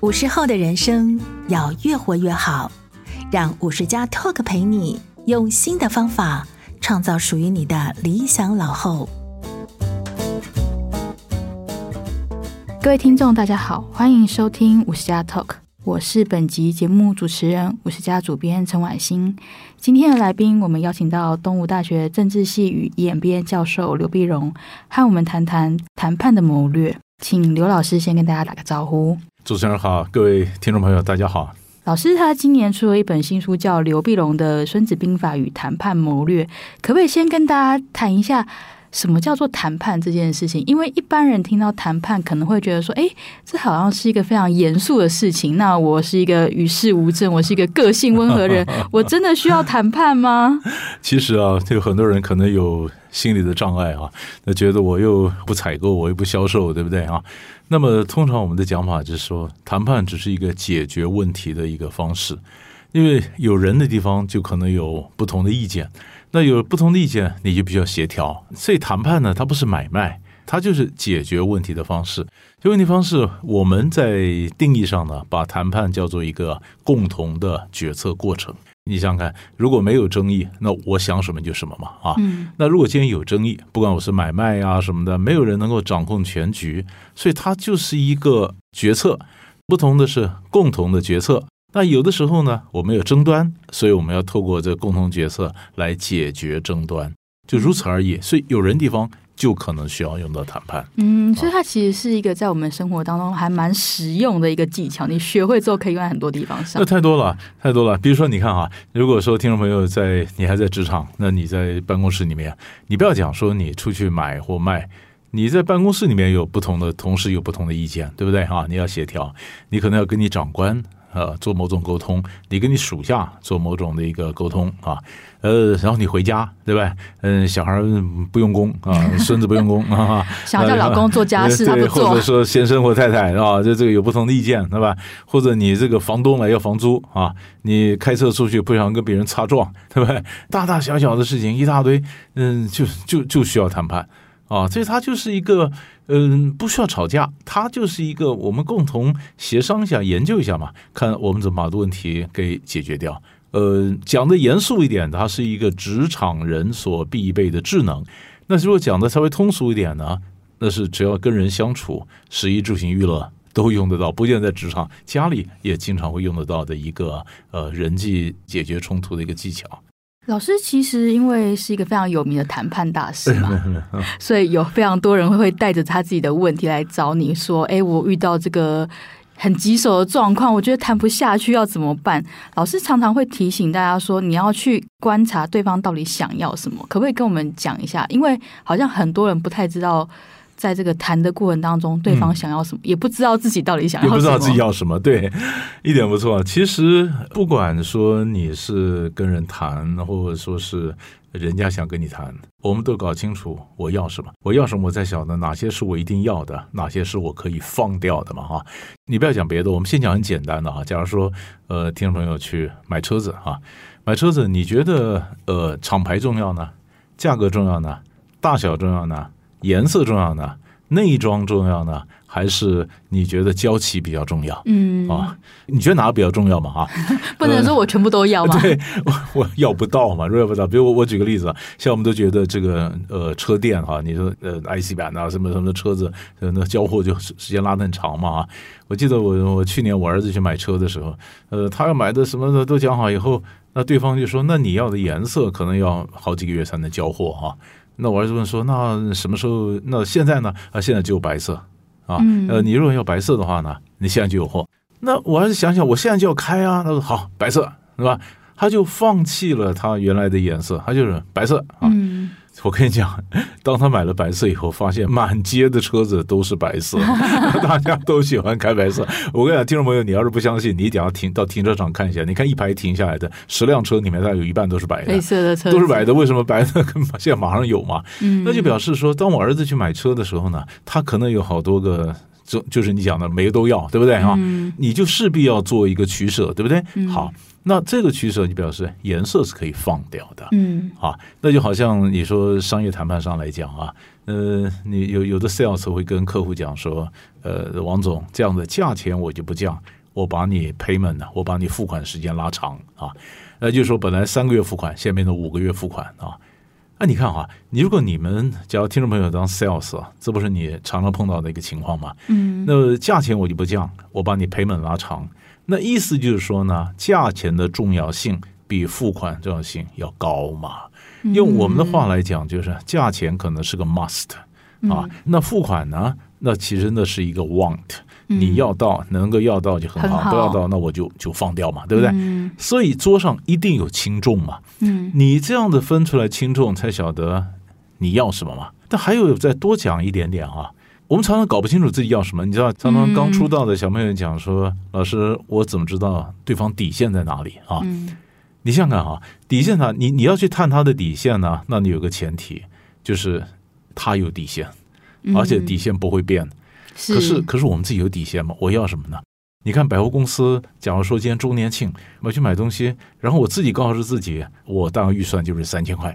50后的人生要越活越好，让50加 Talk 陪你用新的方法创造属于你的理想老后。各位听众大家好，欢迎收听50加 Talk， 我是本集节目主持人50加主编陈婉欣。今天的来宾我们邀请到东吴大学政治系与EMBA教授刘碧荣，和我们谈谈谈判的谋略。请刘老师先跟大家打个招呼。主持人好，各位听众朋友大家好。老师他今年出了一本新书，叫刘碧荣的《孙子兵法与谈判谋略》，可不可以先跟大家谈一下什么叫做谈判这件事情？因为一般人听到谈判可能会觉得说，这好像是一个非常严肃的事情，那我是一个与世无争，我是一个个性温和人我真的需要谈判吗？其实啊，有很多人可能有心理的障碍啊，那觉得我又不采购，我又不销售，对不对啊？那么通常我们的讲法就是说，谈判只是一个解决问题的一个方式，因为有人的地方就可能有不同的意见，那有不同的意见你就必须要协调。所以谈判呢，它不是买卖，它就是解决问题的方式。这问题方式我们在定义上呢，把谈判叫做一个共同的决策过程。你想想看，如果没有争议，那我想什么就什么嘛啊。那如果今天有争议，不管我是买卖啊什么的，没有人能够掌控全局，所以它就是一个决策。不同的是共同的决策。那有的时候呢，我们有争端，所以我们要透过这共同决策来解决争端，就如此而已。所以有人地方就可能需要用到谈判。所以它其实是一个在我们生活当中还蛮实用的一个技巧，你学会之后可以用在很多地方上。那太多了，太多了。比如说你看啊，如果说听众朋友你还在职场，那你在办公室里面，你不要讲说你出去买或卖，你在办公室里面有不同的同事有不同的意见，对不对啊？你要协调，你可能要跟你长官做某种沟通，你跟你属下做某种的一个沟通啊，然后你回家，对吧？小孩不用功啊，孙子不用功啊，想要叫老公做家事他不做，或者说先生或太太啊，这个有不同的意见，对吧？或者你这个房东来要房租啊，你开车出去不想跟别人擦撞，对吧？大大小小的事情一大堆，就需要谈判啊，所以它就是一个。不需要吵架，它就是一个我们共同协商一下、研究一下嘛，看我们怎么把问题给解决掉。讲的严肃一点，它是一个职场人所必备的智能。那如果讲的稍微通俗一点呢，那是只要跟人相处，食衣住行娱乐都用得到，不见在职场，家里也经常会用得到的一个人际解决冲突的一个技巧。老师其实因为是一个非常有名的谈判大师嘛，所以有非常多人会带着他自己的问题来找你说，我遇到这个很棘手的状况，我觉得谈不下去要怎么办？老师常常会提醒大家说，你要去观察对方到底想要什么，可不可以跟我们讲一下？因为好像很多人不太知道在这个谈的过程当中对方想要什么，也不知道自己到底想要什么，也不知道自己要什么。对，一点不错。其实不管说你是跟人谈，或者说是人家想跟你谈，我们都搞清楚我要什么，我要什么，我在想的哪些是我一定要的，哪些是我可以放掉的嘛哈。你不要讲别的，我们先讲很简单的啊。假如说听众朋友去买车子啊，买车子你觉得厂牌重要呢？价格重要呢？大小重要呢？颜色重要呢？内装重要呢？还是你觉得交期比较重要？你觉得哪个比较重要嘛？啊，不能说我全部都要嘛。对，我要不到嘛，如果要不到，比如我举个例子啊，像我们都觉得这个车店哈，你说IC 版啊什么什么的车子，那交货就时间拉得很长嘛啊。我记得我去年我儿子去买车的时候，他要买的什么的都讲好以后，那对方就说，那你要的颜色可能要好几个月才能交货啊。那我儿子问说，那什么时候？那现在呢？现在只有白色啊。你如果要白色的话呢，你现在就有货。那我儿子想想，我现在就要开啊。他说好，白色，是吧？他就放弃了他原来的颜色，他就是白色啊。我跟你讲，当他买了白色以后，发现满街的车子都是白色，大家都喜欢开白色。我跟你讲，听众朋友，你要是不相信，你一定要到停车场看一下。你看一排停下来的10辆车里面，它有一半都是白的，黑色的车都是白的。为什么白的？现在马上有嘛。那就表示说，当我儿子去买车的时候呢，他可能有好多个就是你讲的每个都要，对不对啊？你就势必要做一个取舍，对不对？好，那这个取舍你表示颜色是可以放掉的，啊，那就好像你说商业谈判上来讲啊，你有的 sales 会跟客户讲说，王总，这样的价钱我就不降，我把你 payment 呢，我把你付款时间拉长啊，那就是说本来3个月付款，现在变成5个月付款啊。那你看啊，你如果你们假如听众朋友当 sales 啊，这不是你常常碰到的一个情况吗？那价钱我就不降，我把你 payment 拉长，那意思就是说呢，价钱的重要性比付款重要性要高嘛。用我们的话来讲，就是价钱可能是个 must 啊，那付款呢，那其实那是一个 want。你要到能够要到就很好，不要到那我就放掉嘛，对不对？所以桌上一定有轻重嘛，你这样的分出来轻重才晓得你要什么嘛。但还有再多讲一点点啊，我们常常搞不清楚自己要什么，你知道，常常刚出道的小朋友讲说，老师，我怎么知道对方底线在哪里啊？你想想啊，底线啊，你要去探他的底线呢，那你有个前提就是他有底线，而且底线不会变。可是我们自己有底线嘛？我要什么呢？你看百货公司，假如说今天周年庆，我去买东西，然后我自己告诉自己，我大概预算就是3000块。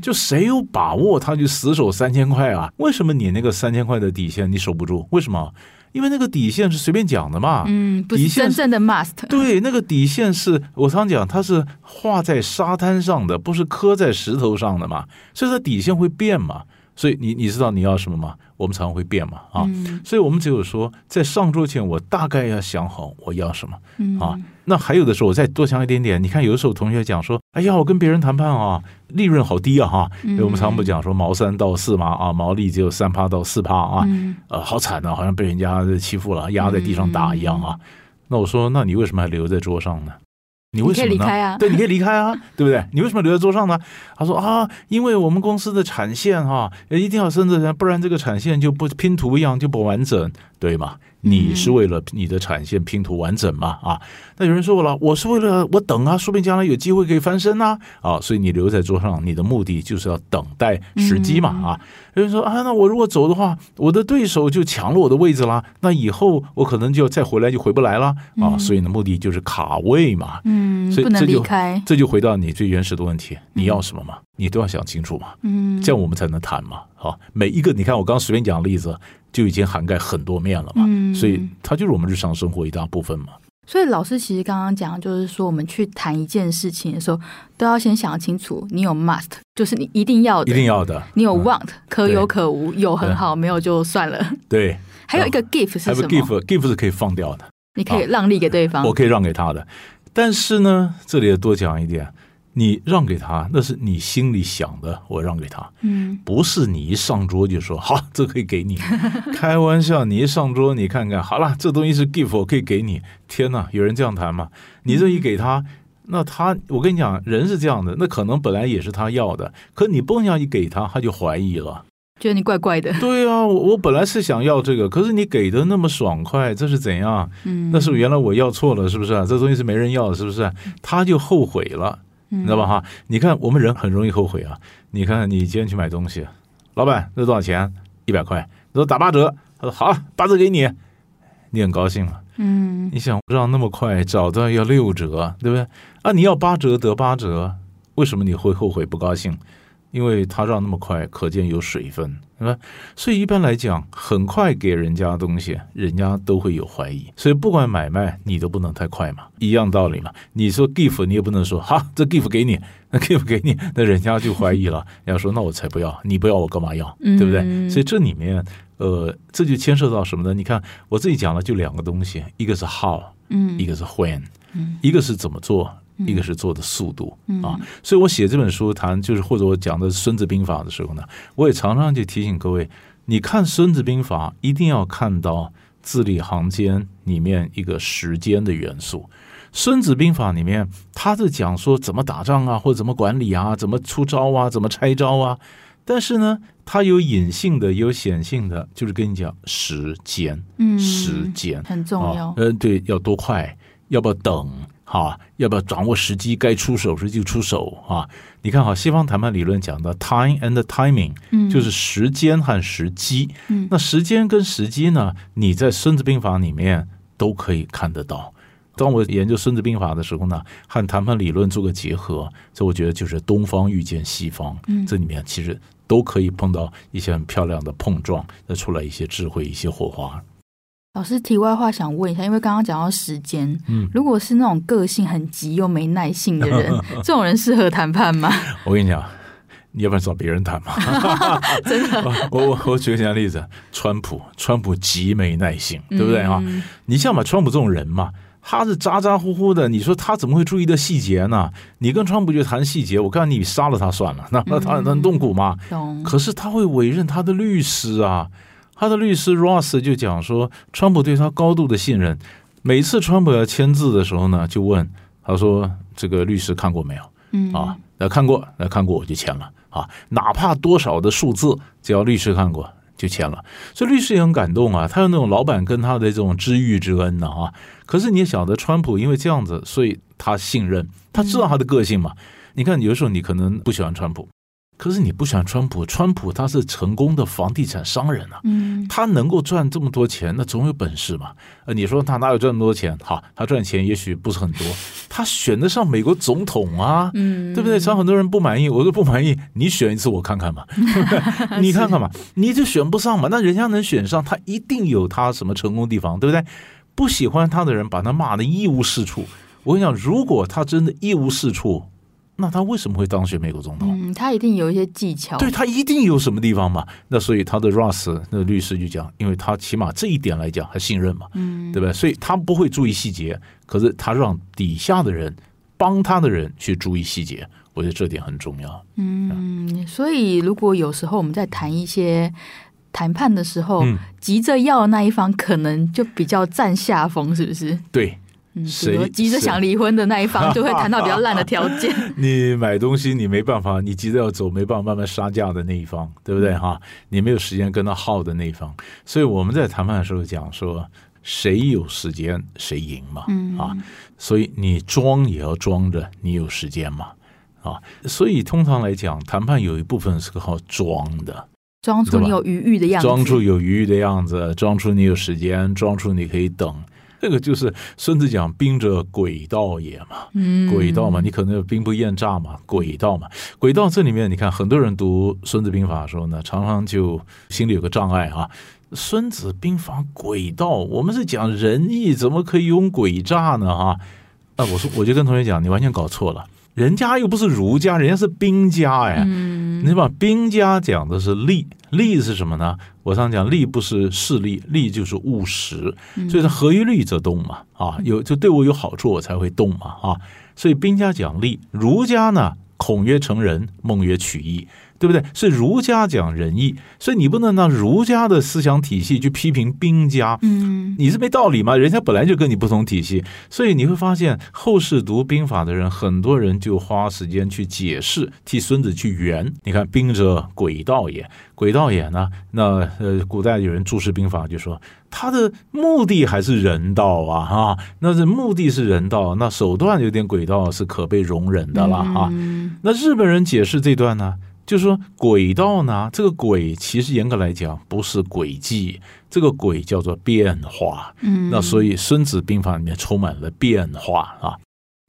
就谁有把握他就死守3000块啊？为什么你那个3000块的底线你守不住？为什么？因为那个底线是随便讲的嘛，不是真正的 must。对，那个底线是我常讲，它是画在沙滩上的，不是刻在石头上的嘛，所以它底线会变嘛。所以你知道你要什么吗？我们常会变嘛啊，所以我们只有说在上桌前我大概要想好我要什么啊。那还有的时候我再多想一点点，你看有的时候同学讲说，哎呀，我跟别人谈判啊，利润好低啊哈，我们常不讲说毛3到4嘛啊，毛利只有3%到4%啊，好惨啊，好像被人家欺负了，压在地上打一样啊。那我说，那你为什么还留在桌上呢？你为什么呢？你可以离开啊，对，你可以离开啊，对不对？你为什么留在桌上呢？他说啊，因为我们公司的产线哈，一定要生着，不然这个产线就不拼图一样就不完整，对吗？你是为了你的产线拼图完整嘛啊？那有人说了，我是为了我等啊，说不定将来有机会可以翻身啊啊！所以你留在桌上，你的目的就是要等待时机嘛啊！有人说啊，那我如果走的话，我的对手就抢了我的位置啦，那以后我可能就再回来就回不来了啊！所以你的目的就是卡位嘛。所以这就回到你最原始的问题，你要什么嘛？你都要想清楚嘛。这样我们才能谈嘛。好，每一个你看我刚随便讲的例子，就已经涵盖很多面了嘛。所以它就是我们日常生活一大部分嘛。所以老师其实刚刚讲，就是说我们去谈一件事情的时候，都要先想清楚，你有 must， 就是你一定要的，一定要的；你有 want， 可有可无，有很好，没有就算了。对，还有一个 give 是什么 ？give 是可以放掉的，你可以让利给对方，我可以让给他的。但是呢，这里也多讲一点，你让给他，那是你心里想的，我让给他，不是你一上桌就说好，这可以给你。开玩笑，你一上桌，你看看，好了，这东西是 give， 我可以给你。天哪，有人这样谈吗？你这一给他，那他，我跟你讲，人是这样的，那可能本来也是他要的，可你不能一给他，他就怀疑了。觉得你怪怪的。对啊，我本来是想要这个，可是你给的那么爽快，这是怎样？那是原来我要错了，是不是？这东西是没人要的，是不是？他就后悔了，你知道吧？哈，你看我们人很容易后悔啊。你看你今天去买东西，老板，那多少钱？100块。你说打8折，他说好，8折给你，你很高兴了。你想让那么快找到要6折，对不对？啊，你要8折得8折，为什么你会后悔不高兴？因为他让那么快，可见有水分，对吧？所以一般来讲，很快给人家东西，人家都会有怀疑。所以不管买卖，你都不能太快嘛，一样道理嘛。你说 give， 你也不能说哈，这 give 给你，那 give 给你，那人家就怀疑了，人家说那我才不要，你不要我干嘛要，对不对？所以这里面，这就牵涉到什么呢？你看我自己讲了就2个东西，一个是 how， 一个是 when， 一个是怎么做。一个是做的速度啊，所以我写这本书谈就是或者我讲的《孙子兵法》的时候呢，我也常常就提醒各位，你看《孙子兵法》一定要看到字里行间里面一个时间的元素。《孙子兵法》里面他是讲说怎么打仗啊，或者怎么管理啊，怎么出招啊，怎么拆招啊，但是呢，它有隐性的，有显性的，就是跟你讲时间，时间很重要，对，要多快，要不要等。啊，要不要掌握时机，该出手时就出手啊。你看好西方谈判理论讲的 time and timing， 就是时间和时机，那时间跟时机呢，你在孙子兵法里面都可以看得到。当我研究孙子兵法的时候呢，和谈判理论做个结合，所以我觉得就是东方遇见西方，这里面其实都可以碰到一些很漂亮的碰撞，那出来一些智慧，一些火花。老师题外话想问一下，因为刚刚讲到时间，如果是那种个性很急又没耐性的人这种人适合谈判吗？我跟你讲，你要不然找别人谈嘛真的。我举个简单例子，川普极没耐性，对不对啊？你像嘛，川普这种人嘛，他是咋咋呼呼的，你说他怎么会注意到细节呢？你跟川普就谈细节，我告诉你，杀了他算了，那他很痛苦嘛。可是他会委任他的律师啊，他的律师 Ross 就讲说，川普对他高度的信任。每次川普要签字的时候呢，就问他说：“这个律师看过没有？”啊，看过，我就签了啊。哪怕多少的数字，只要律师看过就签了。所以律师也很感动啊，他有那种老板跟他的这种知遇之恩呢啊。可是你也晓得，川普因为这样子，所以他信任，他知道他的个性嘛。你看，有的时候你可能不喜欢川普。可是你不喜欢川普，川普他是成功的房地产商人啊，他能够赚这么多钱，那总有本事嘛。你说他哪有赚那么多钱？好，他赚钱也许不是很多，他选得上美国总统啊，对不对？像很多人不满意，我说不满意，你选一次我看看嘛，你看看嘛，你就选不上嘛，那人家能选上，他一定有他什么成功地方，对不对？不喜欢他的人把他骂得一无是处。我跟你讲，如果他真的一无是处，那他为什么会当选美国总统？他一定有一些技巧，对，他一定有什么地方嘛。那所以他的 Ross 那律师就讲，因为他起码这一点来讲还信任嘛，对不对？所以他不会注意细节，可是他让底下的人帮他的人去注意细节，我觉得这点很重要。所以如果有时候我们在谈一些谈判的时候，急着要的那一方可能就比较占下风，是不是？对。急着想离婚的那一方就会谈到比较烂的条件你买东西你没办法，你急着要走没办法慢慢杀价的那一方，对不对哈？你没有时间跟他耗的那一方。所以我们在谈判的时候讲说，谁有时间谁赢嘛，所以你装也要装着你有时间嘛，所以通常来讲，谈判有一部分是靠装的，装出你有余裕的样子，装出你有时间，装出你可以等。这个就是孙子讲兵者诡道也嘛，诡道嘛，你可能兵不厌诈嘛，诡道嘛。诡道这里面你看，很多人读孙子兵法的时候呢，常常就心里有个障碍啊。孙子兵法诡道，我们是讲仁义，怎么可以用诡诈呢啊？我就跟同学讲，你完全搞错了，人家又不是儒家，人家是兵家哎。你把兵家讲的是利，利是什么呢？我常讲利不是势利，利就是务实，所以是合于利则动嘛，就对我有好处我才会动嘛，所以兵家讲利。儒家呢，孔曰成仁，孟曰取义，对不对？所以儒家讲仁义，所以你不能拿儒家的思想体系去批评兵家，你是没道理嘛，人家本来就跟你不同体系。所以你会发现，后世读兵法的人，很多人就花时间去解释，替孙子去圆。你看，兵者诡道也，诡道也呢，那古代有人注释兵法就说，他的目的还是人道啊，那是目的是人道，那手段有点诡道是可被容忍的了啊。那日本人解释这段呢，就说诡道呢，这个诡其实严格来讲不是诡计，这个诡叫做变化。那所以《孙子兵法》里面充满了变化啊。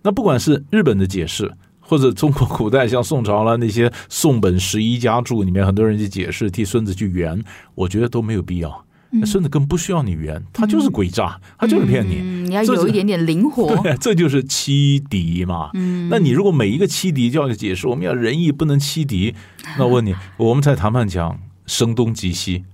那不管是日本的解释，或者中国古代像宋朝了那些《宋本十一家注》里面很多人去解释，替孙子去圆，我觉得都没有必要。孙子更不需要你圆，他就是诡诈，他就是骗你，你要有一点点灵活，对，这就是欺敌嘛。那你如果每一个欺敌就要解释我们要仁义不能欺敌，那我问你，我们在谈判讲声东击西，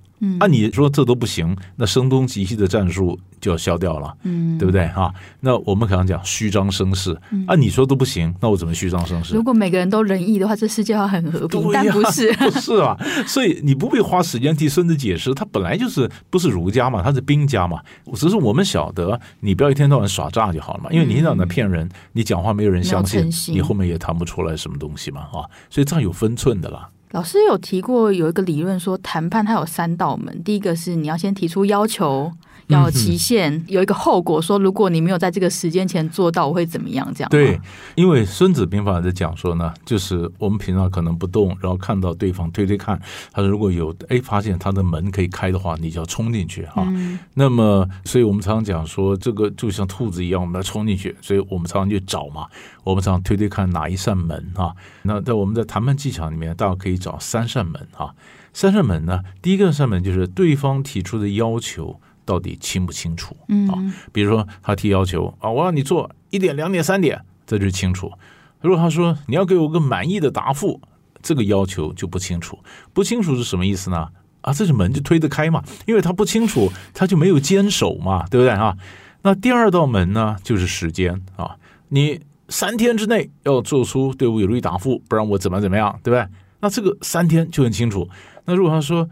你说这都不行，那声东击西的战术就要消掉了，对不对啊？那我们可能讲虚张声势，你说都不行，那我怎么虚张声势？如果每个人都仁义的话，这世界要很和平，但不是，不是啊。所以你不必花时间替孙子解释，他本来就是不是儒家嘛，他是兵家嘛。只是我们晓得，你不要一天到晚耍诈就好了嘛，因为你一天到晚骗人，你讲话没有人相信，你后面也谈不出来什么东西嘛啊。所以这样有分寸的啦。老师有提过有一个理论说，谈判它有3道门，第一个是你要先提出要求，要有期限、嗯、有一个后果，说如果你没有在这个时间前做到我会怎么样这样。对，因为孙子兵法在讲说呢，就是我们平常可能不动，然后看到对方推推看，他如果有发现他的门可以开的话，你就要冲进去啊、嗯。那么所以我们常常讲说这个就像兔子一样，我们要冲进去，所以我们常常去找嘛，我们常常推推看哪一扇门啊。那在我们在谈判技巧里面大家可以找三扇门啊。三扇门呢，第一个扇门就是对方提出的要求到底清不清楚啊？比如说他提要求啊，我让你做1点、2点、3点，这就是清楚。如果他说你要给我个满意的答复，这个要求就不清楚。不清楚是什么意思呢？啊，这是门就推得开嘛，因为他不清楚，他就没有坚守嘛，对不对啊？那第二道门呢，就是时间啊，你3天之内要做出对我有利答复，不然我怎么样，对不对？那这个3天就很清楚。那如果他说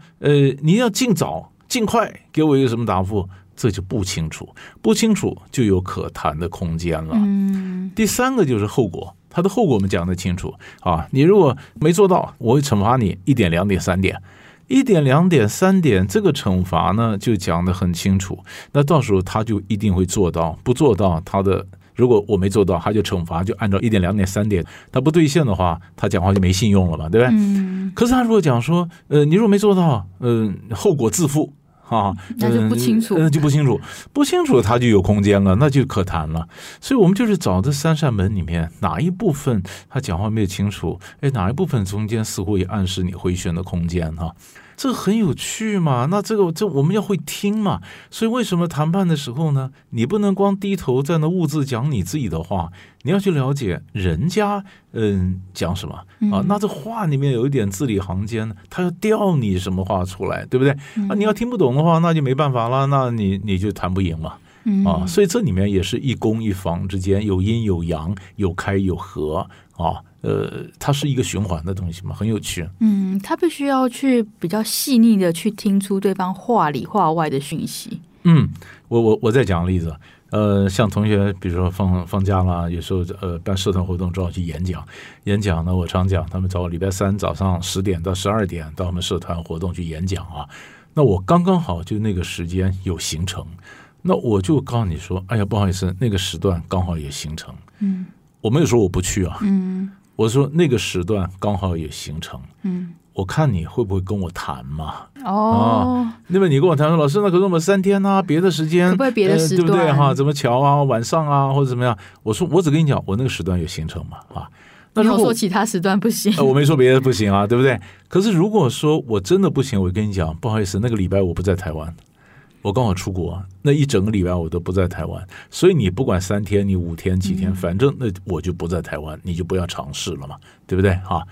你要尽早尽快给我一个什么答复，这就不清楚就有可谈的空间了、嗯、第三个就是后果，它的后果我们讲得清楚啊。你如果没做到，我会惩罚你1点、2点、3点。1点、2点、3点这个惩罚呢就讲得很清楚，那到时候他就一定会做到，不做到他的如果我没做到，他就惩罚，就按照1点、2点、3点，他不兑现的话，他讲话就没信用了嘛，对不对、嗯、可是他如果讲说你如果没做到后果自负啊，那就不清楚，就不清楚他就有空间了，那就可谈了。所以我们就是找这三扇门里面哪一部分他讲话没有清楚，哪一部分中间似乎也暗示你回旋的空间啊，这个很有趣嘛。那这我们要会听嘛，所以为什么谈判的时候呢，你不能光低头在那兀自讲你自己的话，你要去了解人家讲什么啊。那这话里面有一点字里行间，他要调你什么话出来，对不对啊？你要听不懂的话，那就没办法了，那你就谈不赢嘛啊。所以这里面也是一攻一防之间，有阴有阳，有开有合啊。它是一个循环的东西嘛，很有趣。嗯，他必须要去比较细腻的去听出对方话里话外的讯息。嗯，我再讲个例子，像同学比如说放假啦，有时候办社团活动之后去演讲呢，我常讲他们找我礼拜三早上10点到12点到他们社团活动去演讲啊。那我刚好就那个时间有行程，那我就告诉你说，哎呀，不好意思，那个时段刚好有行程。嗯，我没有说我不去啊。嗯。我说那个时段刚好也形成，嗯，我看你会不会跟我谈嘛？哦，啊、那么你跟我谈说，老师，那可是我们3天啊，别的时间，可不可以别的时段，对不对哈、啊？怎么巧啊，晚上啊，或者怎么样？我说我只跟你讲，我那个时段有形成嘛啊。那如果说其他时段不行、我没说别的不行啊，对不对？可是如果说我真的不行，我跟你讲，不好意思，那个礼拜我不在台湾。我刚好出国，那一整个礼拜我都不在台湾，所以你不管3天你5天几天，反正那我就不在台湾，你就不要尝试了嘛，对不对啊？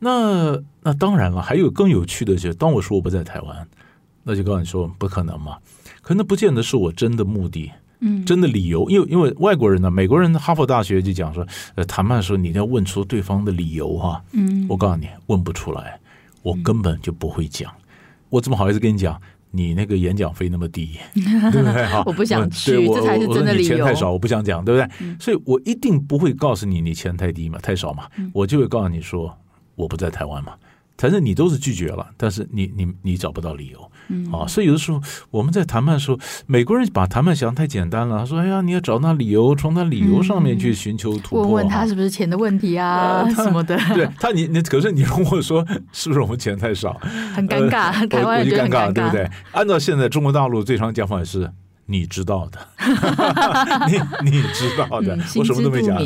那当然了，还有更有趣的就是当我说我不在台湾，那就告诉你说不可能嘛，可那不见得是我真的目的，真的理由。因为外国人呢，美国人哈佛大学就讲说谈判的时候你一定要问出对方的理由哈、啊、我告诉你问不出来，我根本就不会讲，我怎么好意思跟你讲你那个演讲费那么低，对不对？我不想去，这才是真的理由。你钱太少，我不想讲，对不对？所以我一定不会告诉你钱太低嘛，太少嘛，我就会告诉你说我不在台湾嘛。反正你都是拒绝了，但是你找不到理由、啊、所以有的时候我们在谈判的时候，美国人把谈判想太简单了，他说哎呀，你要找那理由，从他理由上面去寻求突破、啊、问他是不是钱的问题啊、什么的。对他你可是你如果说是不是我们钱太少，很尴尬，台湾人觉得很尴尬，对不对？按照现在中国大陆最常讲法是你知道的你知道的、我什么都没讲，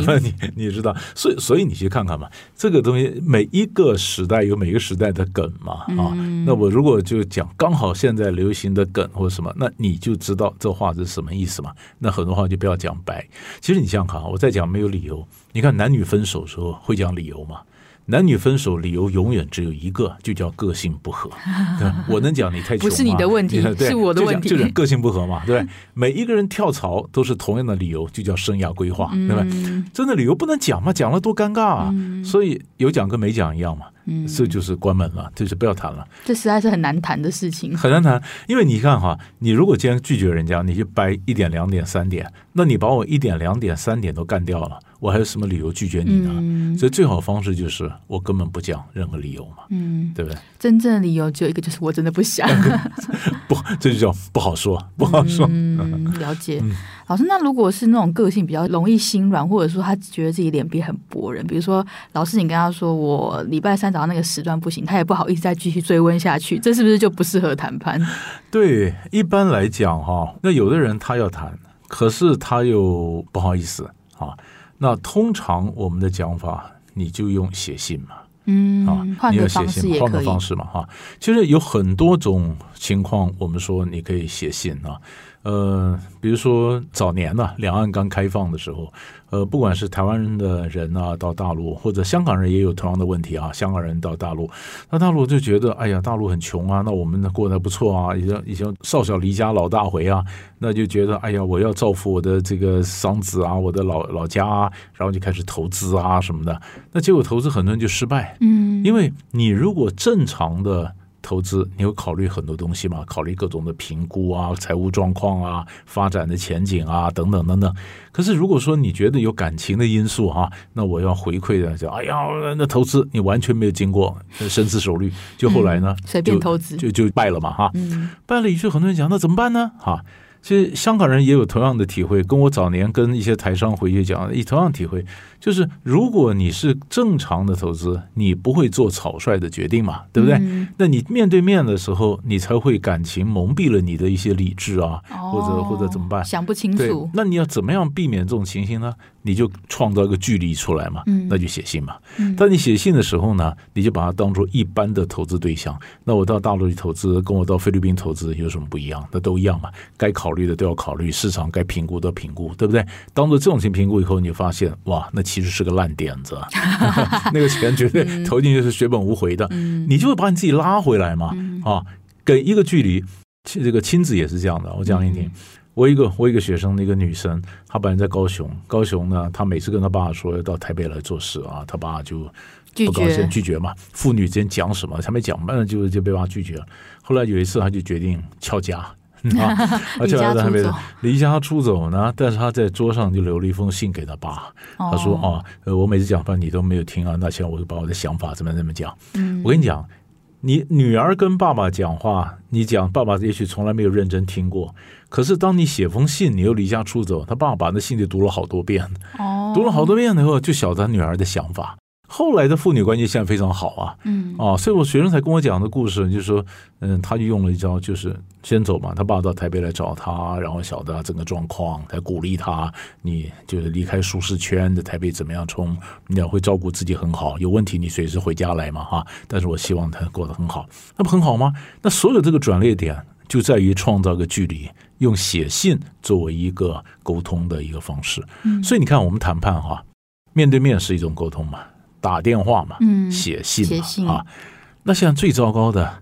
你知道，所以你去看看嘛，这个东西每一个时代有每个时代的梗嘛、啊、那我如果就讲刚好现在流行的梗或什么，那你就知道这话是什么意思嘛，那很多话就不要讲白。其实你想想看，我在讲没有理由，你看男女分手的时候会讲理由吗？男女分手理由永远只有一个，就叫个性不合。我能讲你太穷不是你的问题，是我的问题，就是个性不合嘛，对不对？每一个人跳槽都是同样的理由，就叫生涯规划，对不对？真的理由不能讲嘛，讲了多尴尬啊！所以有讲跟没讲一样嘛，这就是关门了，就是不要谈了。这实在是很难谈的事情，很难谈。因为你看哈，你如果今天拒绝人家，你去掰1点、2点、3点，那你把我1点、2点、3点都干掉了，我还有什么理由拒绝你呢？所以最好的方式就是我根本不讲任何理由嘛，对不对？真正的理由只有一个，就是我真的不想。不，这就叫不好说，不好说。了解。老师，那如果是那种个性比较容易心软，或者说他觉得自己脸皮很薄人，比如说老师你跟他说我礼拜三早上那个时段不行，他也不好意思再继续追问下去，这是不是就不适合谈判？对，一般来讲哈，那有的人他要谈，可是他又不好意思啊。那通常我们的讲法，你就用写信嘛，换个方式也可以，换个方式嘛，其实有很多种情况，我们说你可以写信啊，比如说早年呢，两岸刚开放的时候，不管是台湾的人啊到大陆，或者香港人也有同样的问题啊，香港人到大陆，那大陆就觉得哎呀，大陆很穷啊，那我们过得不错啊，以前少小离家老大回啊，那就觉得哎呀，我要造福我的这个桑梓啊，我的老家啊，然后就开始投资啊什么的，那结果投资很多人就失败，因为你如果正常的投资，你会考虑很多东西嘛，考虑各种的评估啊，财务状况啊，发展的前景啊，等等等等。可是如果说你觉得有感情的因素啊，那我要回馈的，哎呀，那投资你完全没有经过深思熟虑，就后来呢，随便投资就败了嘛，败了以后很多人讲那怎么办呢？其实香港人也有同样的体会，跟我早年跟一些台商回去讲同样体会，就是如果你是正常的投资，你不会做草率的决定嘛，对不对？那你面对面的时候，你才会感情蒙蔽了你的一些理智啊，或者怎么办？想不清楚。那你要怎么样避免这种情形呢？你就创造一个距离出来嘛，那就写信嘛。但你写信的时候呢，你就把它当作一般的投资对象。那我到大陆去投资，跟我到菲律宾投资有什么不一样？那都一样嘛，该考虑的都要考虑，市场该评估的评估，对不对？当做这种情评估以后，你就发现哇，那其实是个烂点子，那个钱绝对投进去是血本无回的，你就会把你自己拉回来嘛，给一个距离。这个亲子也是这样的，我讲给你听。我一个学生，那个女生，她本来在高雄呢，她每次跟她爸说要到台北来做事啊，她爸就不高兴，拒绝嘛。父女之间讲什么，她没讲，那就被爸拒绝了。后来有一次，她就决定翘家。离家出走呢，但是他在桌上就留了一封信给他爸，他说我每次讲话你都没有听啊，那现在我就把我的想法怎么讲。我跟你讲，你女儿跟爸爸讲话，你讲爸爸也许从来没有认真听过，可是当你写封信，你又离家出走，他爸爸那信就读了好多遍，读了好多遍以后就晓得他女儿的想法。后来的父女关系现在非常好啊，所以我学生才跟我讲的故事，就是说，他就用了一招，就是先走嘛，他爸到台北来找他，然后晓得整个状况，才鼓励他，你就是离开舒适圈，在台北怎么样冲，你要会照顾自己很好，有问题你随时回家来嘛，但是我希望他过得很好，那不很好吗？那所有这个转捩点就在于创造个距离，用写信作为一个沟通的一个方式，所以你看我们谈判面对面是一种沟通嘛。打电话嘛，写信嘛，那现在最糟糕的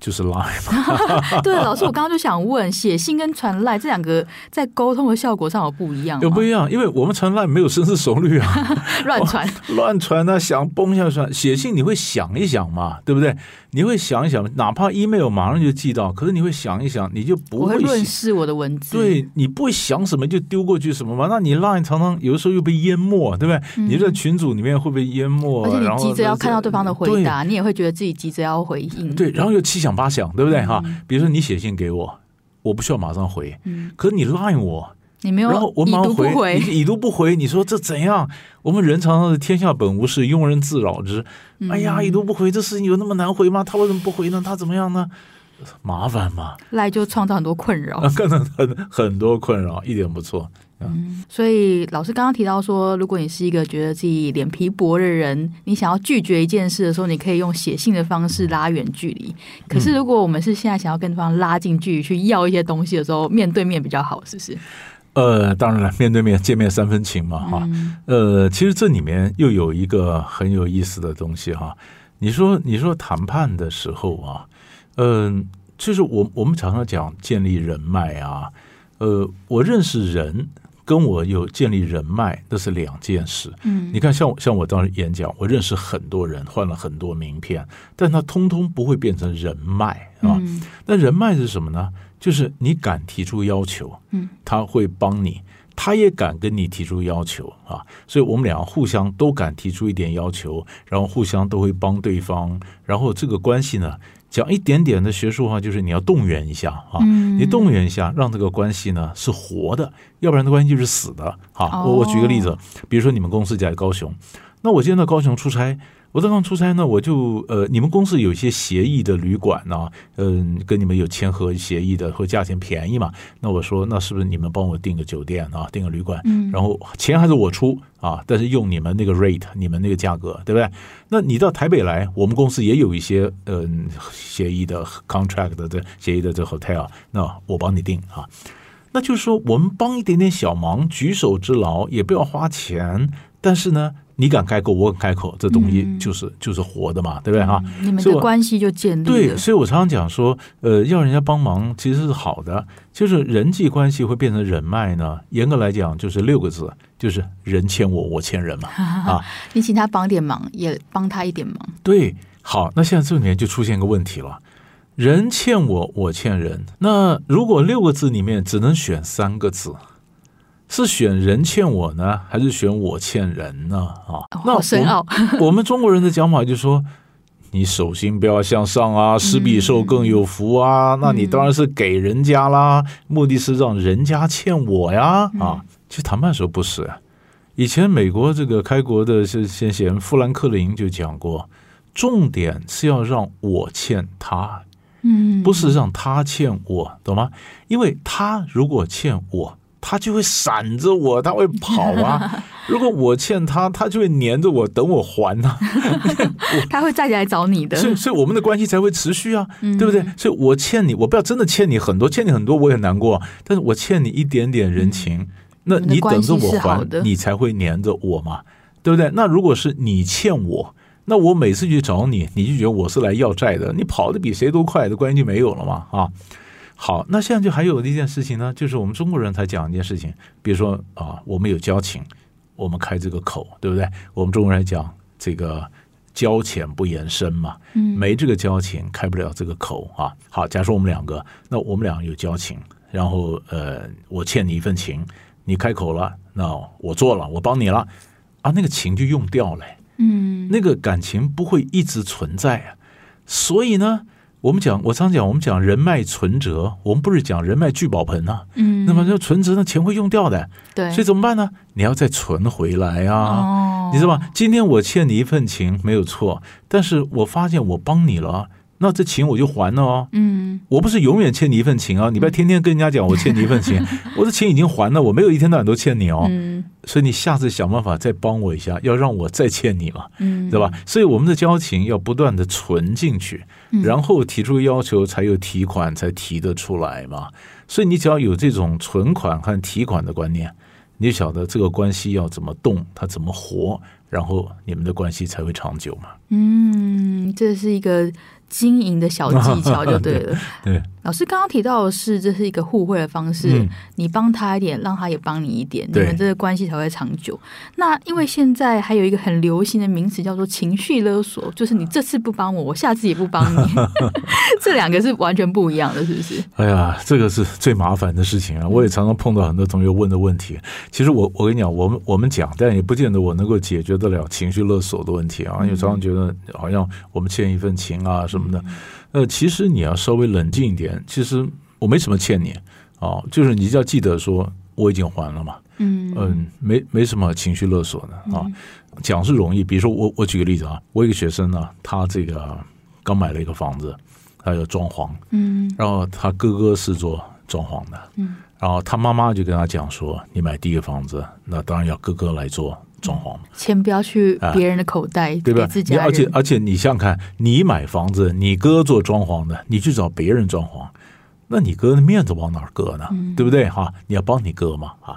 就是 LINE。 对，老师，我刚刚就想问，写信跟传 LINE 这两个在沟通的效果上有不一样吗？有不一样，因为我们传 LINE 没有深思熟虑啊，乱传啊，想崩下传。写信你会想一想嘛，对不对？你会想一想，哪怕 email 马上就寄到，可是你会想一想，你就不会论述我的文字，对，你不会想什么就丢过去什么嘛。那你 LINE 常常有的时候又被淹没，对不对？你在群组里面会被淹没，而且你急着要看到对方的回答，你也会觉得自己急着要回应，对，然后又七想八想，对不对？比如说你写信给我，我不需要马上回，可是你 LINE 我，你没有，然后我马上回，你已读不回，你说这怎样？我们人常常是天下本无事，庸人自扰之。哎呀，已读不回，这事情有那么难回吗？他为什么不回呢？他怎么样呢？麻烦嘛，LINE就创造很多困扰，很多困扰，一点不错。所以老师刚刚提到说，如果你是一个觉得自己脸皮薄的人，你想要拒绝一件事的时候，你可以用写信的方式拉远距离。可是如果我们是现在想要跟对方拉近距离去要一些东西的时候，面对面比较好，是不是？当然了，面对面见面三分情嘛，其实这里面又有一个很有意思的东西哈。你说谈判的时候啊，就是我们常常讲建立人脉啊，我认识人。跟我有建立人脉，那是两件事。你看像我当时演讲，我认识很多人，换了很多名片，但它通通不会变成人脉啊。那人脉是什么呢？就是你敢提出要求，他会帮你。他也敢跟你提出要求啊，所以我们俩互相都敢提出一点要求，然后互相都会帮对方，然后这个关系呢，讲一点点的学术话，就是你要动员一下啊，你动员一下，让这个关系呢是活的，要不然的关系就是死的啊。我举个例子，比如说你们公司在高雄，那我今天到高雄出差。我在刚出差呢，我就你们公司有一些协议的旅馆呢、跟你们有签合协议的，会价钱便宜嘛？那我说，那是不是你们帮我订个酒店啊，订个旅馆，然后钱还是我出啊？但是用你们那个 rate， 你们那个价格，对不对？那你到台北来，我们公司也有一些协议的 contract 的这协议的这 hotel， 那我帮你订啊。那就是说，我们帮一点点小忙，举手之劳，也不要花钱，但是呢。你敢开口，我敢开口，这东西就是活的嘛，对不对哈？你们的关系就建立了。对，所以我常常讲说，要人家帮忙其实是好的，就是人际关系会变成人脉呢。严格来讲，就是6个字，就是人欠我，我欠人嘛。啊，你请他帮点忙，也帮他一点忙。对，好，那现在这里面就出现一个问题了。人欠我，我欠人。那如果6个字里面只能选3个字。是选人欠我呢，还是选我欠人呢？啊，好深奥。我们中国人的讲法就是说，你手心不要向上啊，施比受更有福啊。那你当然是给人家啦，目的是让人家欠我呀。啊，其实谈判说不是。以前美国这个开国的先贤富兰克林就讲过，重点是要让我欠他，不是让他欠我，懂吗？因为他如果欠我。他就会闪着我，他会跑啊！如果我欠他，他就会黏着我，等我还啊。他会再来找你的，所以我们的关系才会持续啊，对不对？所以我欠你，我不要真的欠你很多，欠你很多我也很难过，但是我欠你一点点人情，那你等着我还，你才会黏着我嘛，对不对？那如果是你欠我，那我每次去找你，你就觉得我是来要债的，你跑得比谁都快，这关系就没有了嘛，啊！好，那现在就还有一件事情呢，就是我们中国人才讲一件事情，比如说啊，我们有交情，我们开这个口，对不对？我们中国人讲这个交浅不言深嘛，没这个交情开不了这个口啊。好，假如说我们两个，那我们俩有交情，然后我欠你一份情，你开口了，那我做了，我帮你了啊，那个情就用掉了，那个感情不会一直存在啊，所以呢。我常讲，我们讲人脉存折，我们不是讲人脉聚宝盆啊。那么就存折那钱会用掉的，对，所以怎么办呢？你要再存回来啊，你知道吧？今天我欠你一份情没有错，但是我发现我帮你了，那这情我就还了哦。我不是永远欠你一份情啊，你不要天天跟人家讲我欠你一份情，我的情已经还了，我没有一天到晚都欠你哦。所以你下次想办法再帮我一下，要让我再欠你嘛，对吧？所以我们的交情要不断的存进去，然后提出要求才有提款才提得出来嘛。所以你只要有这种存款和提款的观念，你就晓得这个关系要怎么动，它怎么活，然后你们的关系才会长久嘛。这是一个经营的小技巧就对了。对，老师刚刚提到的是，这是一个互惠的方式，你帮他一点，让他也帮你一点，你们这个关系才会长久。那因为现在还有一个很流行的名词叫做情绪勒索，就是你这次不帮我，我下次也不帮你。这两个是完全不一样的，是不是？哎呀，这个是最麻烦的事情啊！我也常常碰到很多同学问的问题。其实我跟你讲，我们讲，但也不见得我能够解决得了情绪勒索的问题啊。因为常常觉得好像我们欠一份情啊。什么的？其实你要稍微冷静一点。其实我没什么欠你啊，就是你要记得说我已经还了嘛。没什么情绪勒索的啊。讲是容易，比如说我举个例子啊，我一个学生呢，他这个刚买了一个房子，他要装潢，然后他哥哥是做装潢的，然后他妈妈就跟他讲说，你买第一个房子，那当然要哥哥来做。装潢钱不要去别人的口袋，对吧？而且你想想看，你买房子，你哥做装潢的，你去找别人装潢，那你哥的面子往哪儿搁呢？对不对哈？你要帮你哥嘛啊！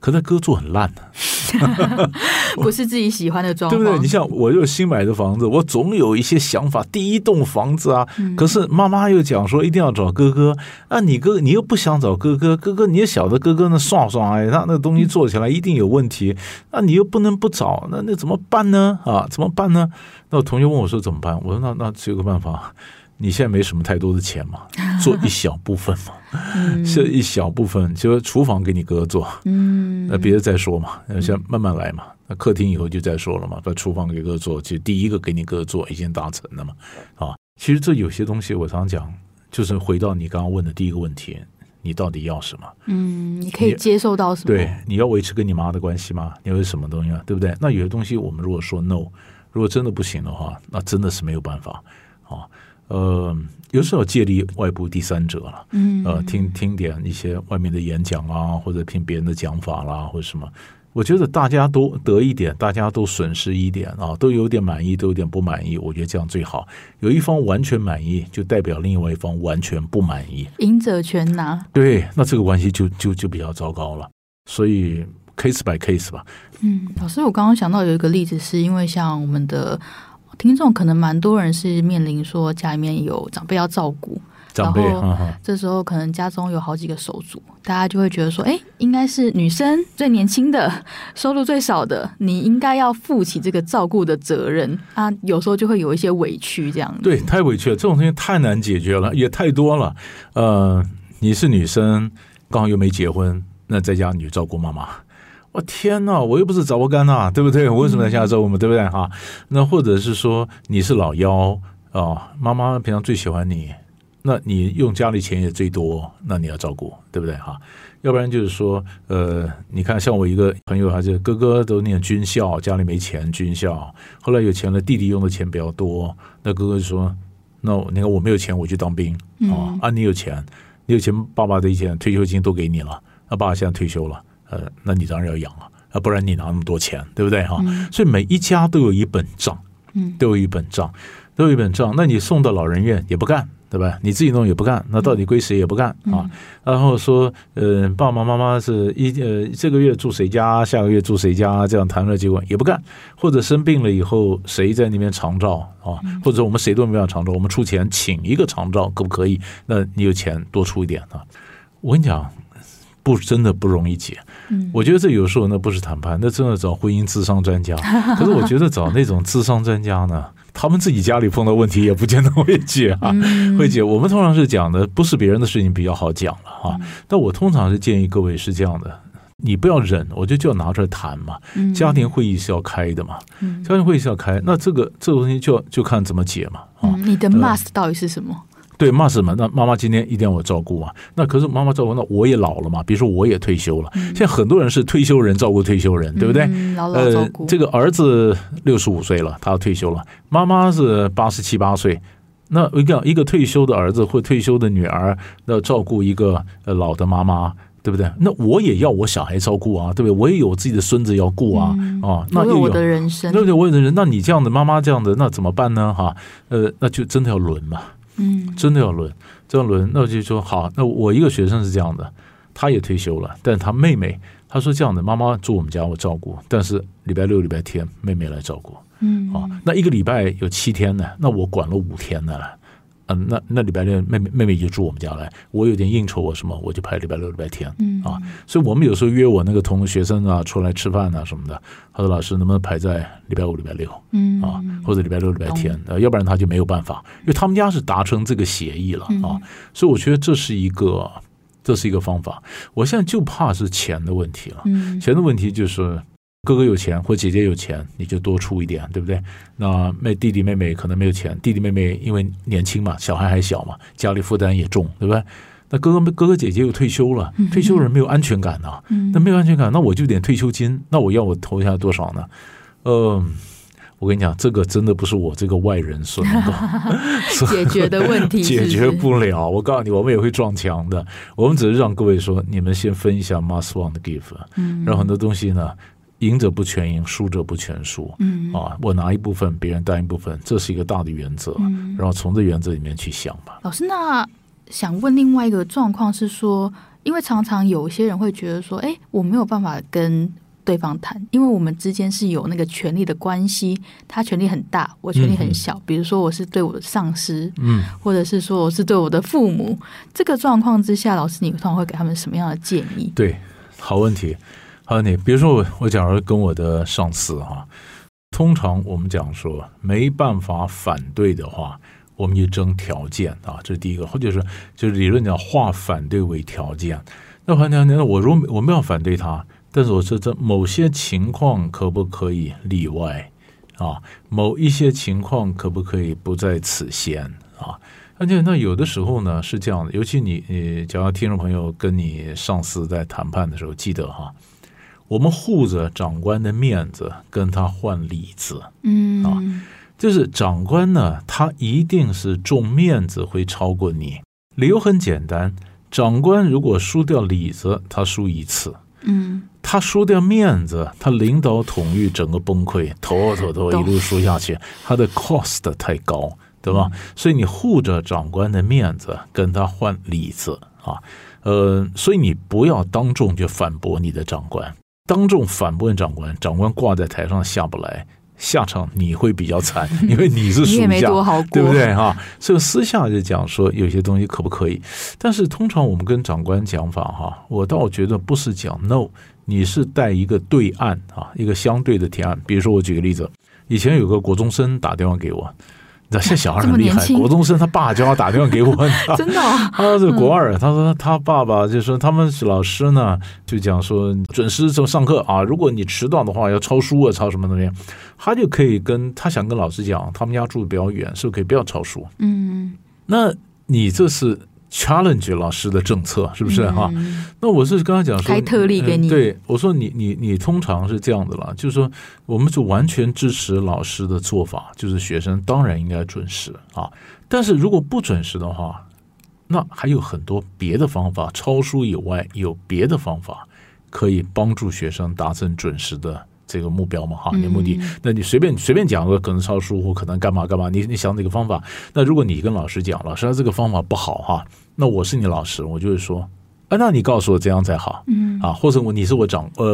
可他哥做很烂的，不是自己喜欢的装潢，对不对？你像我就新买的房子，我总有一些想法，第一栋房子啊，可是妈妈又讲说一定要找哥哥，那你又不想找哥哥，哥哥你也晓得哥哥那爽爽哎，那东西做起来一定有问题，那你又不能不找，那怎么办呢？啊，怎么办呢？那我同学问我说怎么办？我说那只有个办法，你现在没什么太多的钱嘛，做一小部分嘛，是一小部分，就是厨房给你哥做，那别的再说嘛，先慢慢来嘛。那客厅以后就再说了嘛，把厨房给哥做，其实第一个给你哥做已经达成了嘛，啊，其实这有些东西我常讲，就是回到你刚刚问的第一个问题，你到底要什么？你可以接受到什么？对，你要维持跟你妈的关系吗？你要什么东西啊？对不对？那有些东西我们如果说 no， 如果真的不行的话，那真的是没有办法啊。有时候借力外部第三者了，听点一些外面的演讲啊，或者听别人的讲法啦，或者什么，我觉得大家都得一点，大家都损失一点啊，都有点满意，都有点不满意，我觉得这样最好。有一方完全满意，就代表另外一方完全不满意，赢者全拿。对，那这个关系就比较糟糕了，所以。case by case 吧。老师，我刚刚想到有一个例子，是因为像我们的听众可能蛮多人是面临说家里面有长辈要照顾，长辈然后这时候可能家中有好几个手足，大家就会觉得说，哎，应该是女生最年轻的，收入最少的，你应该要负起这个照顾的责任啊。有时候就会有一些委屈这样子。对，太委屈了，这种东西太难解决了，也太多了。你是女生，刚好又没结婚，那在家你就照顾妈妈。我天哪，我又不是找我干呐，对不对？我为什么在家照顾嘛，对不对哈？那或者是说你是老幺啊，妈妈平常最喜欢你，那你用家里钱也最多，那你要照顾，对不对哈？要不然就是说，你看像我一个朋友，他是哥哥都念军校，家里没钱，军校后来有钱了，弟弟用的钱比较多，那哥哥就说，那你看我没有钱，我去当兵啊，你有钱，你有钱，爸爸的钱退休金都给你了，那爸爸现在退休了。那你当然要养了，不然你拿那么多钱，对不对哈？所以每一家都有一本账，都有一本账。那你送到老人院也不干，对吧？你自己弄也不干，那到底归谁也不干啊？然后说，爸爸妈妈是这个月住谁家，下个月住谁家，这样谈论结果也不干，或者生病了以后谁在那边长照啊？或者我们谁都没有长照，我们出钱请一个长照可不可以？那你有钱多出一点啊？我跟你讲。真的不容易解，我觉得这有时候呢不是谈判，那真的找婚姻咨商专家。可是我觉得找那种咨商专家呢，他们自己家里碰到问题也不见得会解啊，会解。我们通常是讲的不是别人的事情比较好讲了啊。但我通常是建议各位是这样的，你不要忍，我就要拿出来谈嘛。家庭会议是要开的嘛，家庭会议是要开，那这个东西就看怎么解嘛啊。你的 must 到底是什么？对，骂什么？那妈妈今天一定要我照顾嘛？那可是妈妈照顾，那我也老了嘛。比如说我也退休了，现在很多人是退休人照顾退休人，对不对？老照顾。这个儿子65岁了，他退休了；妈妈是87、88岁。那我讲一个退休的儿子或退休的女儿，那照顾一个老的妈妈。对不对？那我也要我小孩照顾啊，对不对？我也有自己的孙子要顾啊，啊，那又有我的人生，对不对？我有人生，那你这样的妈妈这样的，那怎么办呢？哈，那就真的要轮嘛。真的要轮，这样轮，那我就说好。那我一个学生是这样的，他也退休了，但他妹妹，他说这样的，妈妈住我们家，我照顾，但是礼拜6、礼拜天妹妹来照顾，啊，那一个礼拜有7天呢，那我管了5天呢，那礼拜6妹妹就住我们家来，我有点应酬我什么，我就排礼拜6、礼拜天啊，所以我们有时候约我那个同学生啊出来吃饭啊什么的，他说老师能不能排在礼拜5、礼拜6啊，或者礼拜6、礼拜天，要不然他就没有办法，因为他们家是达成这个协议了啊，所以我觉得这是一个方法。我现在就怕是钱的问题了，钱的问题就是。哥哥有钱或姐姐有钱，你就多出一点，对不对？那弟弟妹妹可能没有钱，弟弟妹妹因为年轻嘛，小孩还小嘛，家里负担也重，对不对？那哥哥姐姐又退休了，退休人没有安全感呐，那没有安全感，那我就点退休金，那我要我投下多少呢？我跟你讲，这个真的不是我这个外人所能够解决的问题，解决不了。我告诉你，我们也会撞墙的。我们只是让各位说，你们先分一下 must want give， 然后很多东西呢。赢者不全赢，输者不全输。啊，我拿一部分，别人担一部分，这是一个大的原则。然后从这原则里面去想吧。老师，那想问另外一个状况是说，因为常常有些人会觉得说，哎，我没有办法跟对方谈，因为我们之间是有那个权力的关系，他权力很大，我权力很小。比如说，我是对我的上司，或者是说我是对我的父母。这个状况之下，老师，你通常会给他们什么样的建议？对，好问题。啊，你比如说我假如跟我的上司啊，通常我们讲说没办法反对的话，我们去争条件啊，这是第一个，或者是就是理论讲化反对为条件。那反正我如果我没有反对他，但是我说这某些情况可不可以例外啊？某一些情况可不可以不在此限啊？而且那有的时候呢是这样的，尤其你假如听众朋友跟你上司在谈判的时候，记得哈，我们护着长官的面子跟他换里子，嗯啊，就是长官呢他一定是重面子会超过你，理由很简单，长官如果输掉里子他输一次，嗯，他输掉面子他领导统御整个崩溃，头一路输下去，他的 cost 太高，对吧？所以你护着长官的面子跟他换里子啊，所以你不要当众去反驳你的长官，当众反驳长官，长官挂在台上下不来，下场你会比较惨，因为你是属下，你也没多好过，对不对哈？所以私下就讲说有些东西可不可以，但是通常我们跟长官讲法哈，我倒觉得不是讲 no， 你是带一个对案啊，一个相对的提案。比如说我举个例子，以前有个国中生打电话给我。那现在小孩很厉害，国中生他爸就要打电话给我真的、哦、他是国二、嗯、他说他爸爸就说他们老师呢就讲说准时上课啊，如果你迟到的话要抄书啊，抄什么东西，他就可以跟他想跟老师讲他们家住的比较远，是不是可以不要抄书，嗯，那你这是 challenge 老师的政策是不是哈、嗯？那我是刚刚讲说开特例给你、对，我说你通常是这样的了，就是说我们就完全支持老师的做法，就是学生当然应该准时啊，但是如果不准时的话，那还有很多别的方法，抄书以外有别的方法可以帮助学生达成准时的这个目标嘛哈，你目的，那你随便讲个可能抄书或可能干嘛，你想哪个方法？那如果你跟老师讲，老师他这个方法不好哈，那我是你老师，我就会说，啊，那你告诉我怎样才好，嗯啊，或者你是我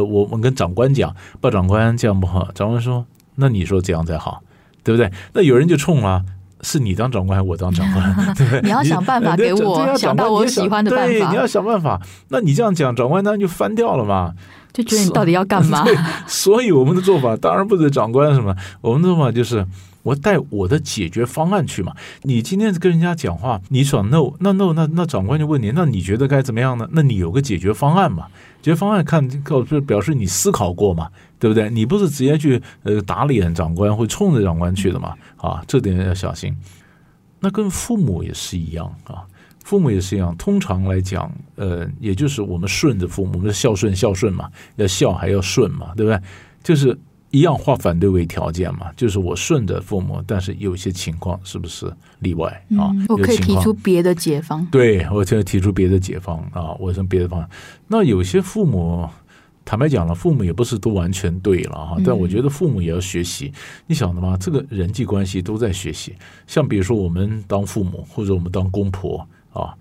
我跟长官讲，把长官这样不好，长官说，那你说怎样才好，对不对？那有人就冲了、啊。是你当长官还是我当长官？对不对？你要想办法给我想到我喜欢的办法。对，你要想办法。那你这样讲，长官当然就翻掉了嘛，就觉得你到底要干嘛？所以我们的做法当然不是长官什么，我们的做法就是我带我的解决方案去嘛。你今天跟人家讲话，你想 no， 那长官就问你，那你觉得该怎么样呢？那你有个解决方案嘛？解决方案看表示你思考过嘛，对不对？你不是直接去打脸长官，会冲着长官去的嘛？啊，这点要小心。那跟父母也是一样啊，父母也是一样。通常来讲，也就是我们顺着父母，我们孝顺嘛，要孝还要顺嘛，对不对？就是一样化反对为条件嘛，就是我顺着父母，但是有些情况是不是例外啊、嗯？我可以提出别的解方。对，我可以提出别的解方啊，我是别的方。那有些父母。坦白讲了，父母也不是都完全对了哈，但我觉得父母也要学习。你想的吗？这个人际关系都在学习。像比如说我们当父母或者我们当公婆啊，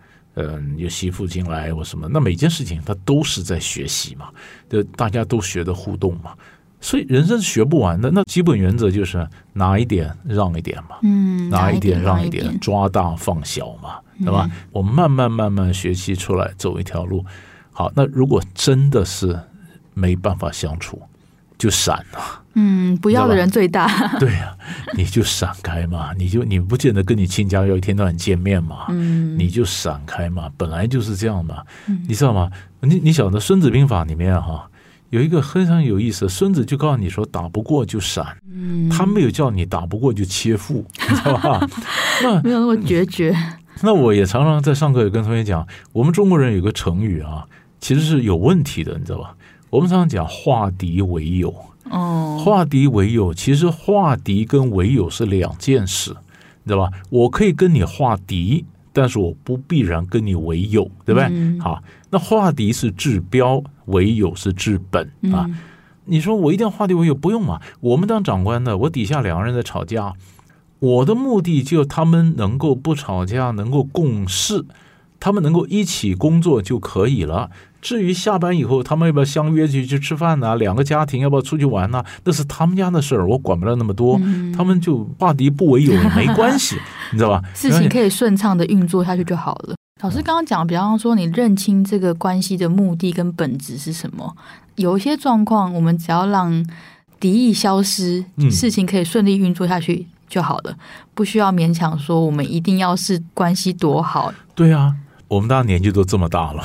有媳妇进来或什么，那每件事情它都是在学习嘛，就大家都学的互动嘛。所以人生学不完的，那基本原则就是拿一点让一点嘛，嗯，拿一点让一点，抓大放小嘛，对吧？我们慢慢学习出来，走一条路。好，那如果真的是。没办法相处就闪啊，嗯，不要的人最大，对啊，你就闪开嘛，你不见得跟你亲家要一天到晚见面嘛，嗯，你就闪开嘛，本来就是这样嘛，你知道吗？你晓得孙子兵法里面哈、啊、有一个非常有意思，孙子就告诉你说打不过就闪，嗯，他没有叫你打不过就切腹，你知道吧？那没有那么决绝。那我也常常在上课也跟同学讲，我们中国人有个成语啊，其实是有问题的，你知道吧？我们常常讲化敌为友，化敌为友，其实化敌跟为友是两件事，对吧？我可以跟你化敌，但是我不必然跟你为友，对不对？好，那化敌是治标，为友是治本啊。你说我一定要化敌为友，不用嘛？我们当长官的，我底下两个人在吵架，我的目的就他们能够不吵架，能够共事，他们能够一起工作就可以了。至于下班以后他们要不要相约去吃饭呢、啊？两个家庭要不要出去玩呢、啊？那是他们家的事儿，我管不了那么多、嗯、他们就化敌不为友也没关系你知道吧，事情可以顺畅的运作下去就好了。老师刚刚讲比方说你认清这个关系的目的跟本质是什么，有一些状况我们只要让敌意消失，事情可以顺利运作下去、嗯、就好了，不需要勉强说我们一定要是关系多好。对啊，我们大家年纪都这么大了，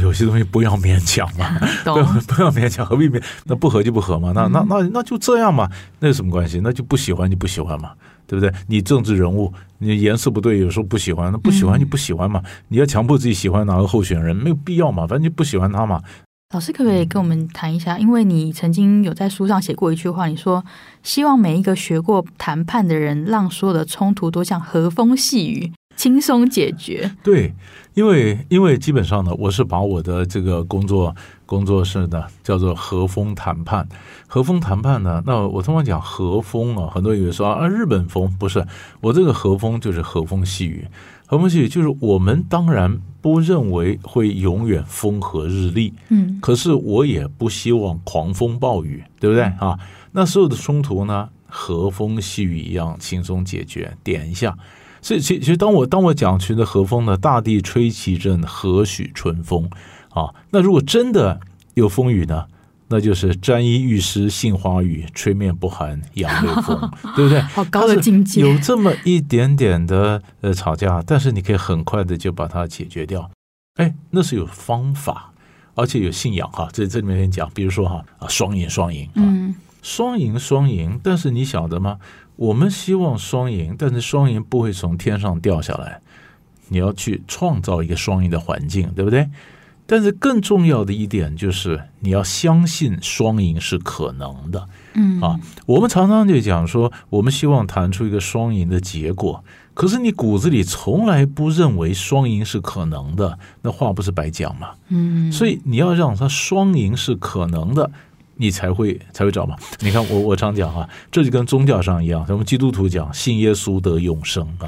有些东西不要勉强嘛，不要勉强，何必勉？那不合就不合嘛，那就这样嘛，那有什么关系？那就不喜欢就不喜欢嘛，对不对？你政治人物，你颜色不对，有时候不喜欢，那不喜欢就不喜欢嘛。你要强迫自己喜欢哪个候选人，没有必要嘛，反正就不喜欢他嘛。老师可不可以跟我们谈一下？因为你曾经有在书上写过一句话，你说希望每一个学过谈判的人，让所有的冲突都像和风细雨，轻松解决。对，因为基本上呢，我是把我的这个工作室呢叫做和风谈判。和风谈判呢，那我通常讲和风啊，很多人以为说啊日本风，不是，我这个和风就是和风细雨。和风细雨就是我们当然不认为会永远风和日丽，可是我也不希望狂风暴雨，对不对啊？那所有的冲突呢，和风细雨一样轻松解决，点一下。所以其实当我讲去的和风呢，大地吹其阵，何许春风啊？那如果真的有风雨呢？那就是沾衣欲湿杏花雨，吹面不寒杨柳风，对不对？好高的境界，有这么一点点的吵架，但是你可以很快的就把它解决掉。哎，那是有方法，而且有信仰哈。这里面讲，比如说哈啊，双赢，双赢，但是你晓得吗？我们希望双赢，但是双赢不会从天上掉下来，你要去创造一个双赢的环境，对不对？但是更重要的一点就是你要相信双赢是可能的。我们常常就讲说我们希望谈出一个双赢的结果，可是你骨子里从来不认为双赢是可能的，那话不是白讲嘛。所以你要让它双赢是可能的，你才会找嘛。你看我常讲啊，这就跟宗教上一样，我们基督徒讲信耶稣得永生啊。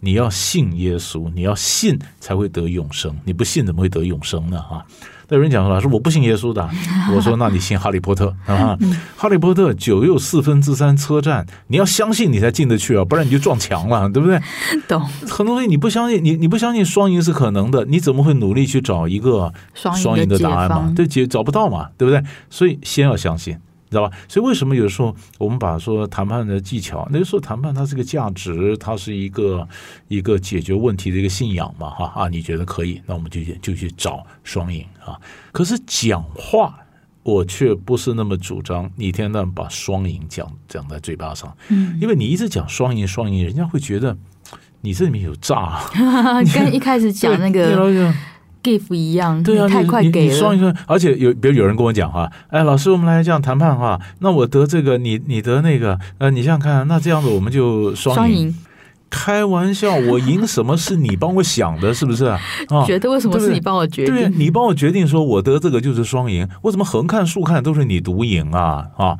你要信耶稣，你要信才会得永生，你不信怎么会得永生呢啊？那有人讲说我不信耶稣的，我说那你信哈利波特啊。哈利波特9又4分之3车站，你要相信你才进得去啊，不然你就撞墙了，对不对？懂。很多东西你不相信，你不相信双赢是可能的，你怎么会努力去找一个双赢的答案嘛？对，找不到嘛，对不对？所以先要相信，你知道吧？所以为什么有时候我们把说谈判的技巧，那就说谈判它是个价值，它是一个解决问题的一个信仰嘛，哈啊，你觉得可以，那我们就去找双赢啊。可是讲话，我却不是那么主张你天天到晚把双赢讲在嘴巴上，因为你一直讲双赢，人家会觉得你这里面有诈，跟一开始讲那个。give 一样，对啊，你太快给了。你而且比如有人跟我讲哈，哎，老师，我们来这样谈判哈，那我得这个，你得那个，你想想看，那这样子我们就双赢。开玩笑，我赢什么是你帮我想的，是不是？啊，觉得为什么是你帮我决定？对，你帮我决定说我得这个就是双赢，我怎么横看竖看都是你独赢啊！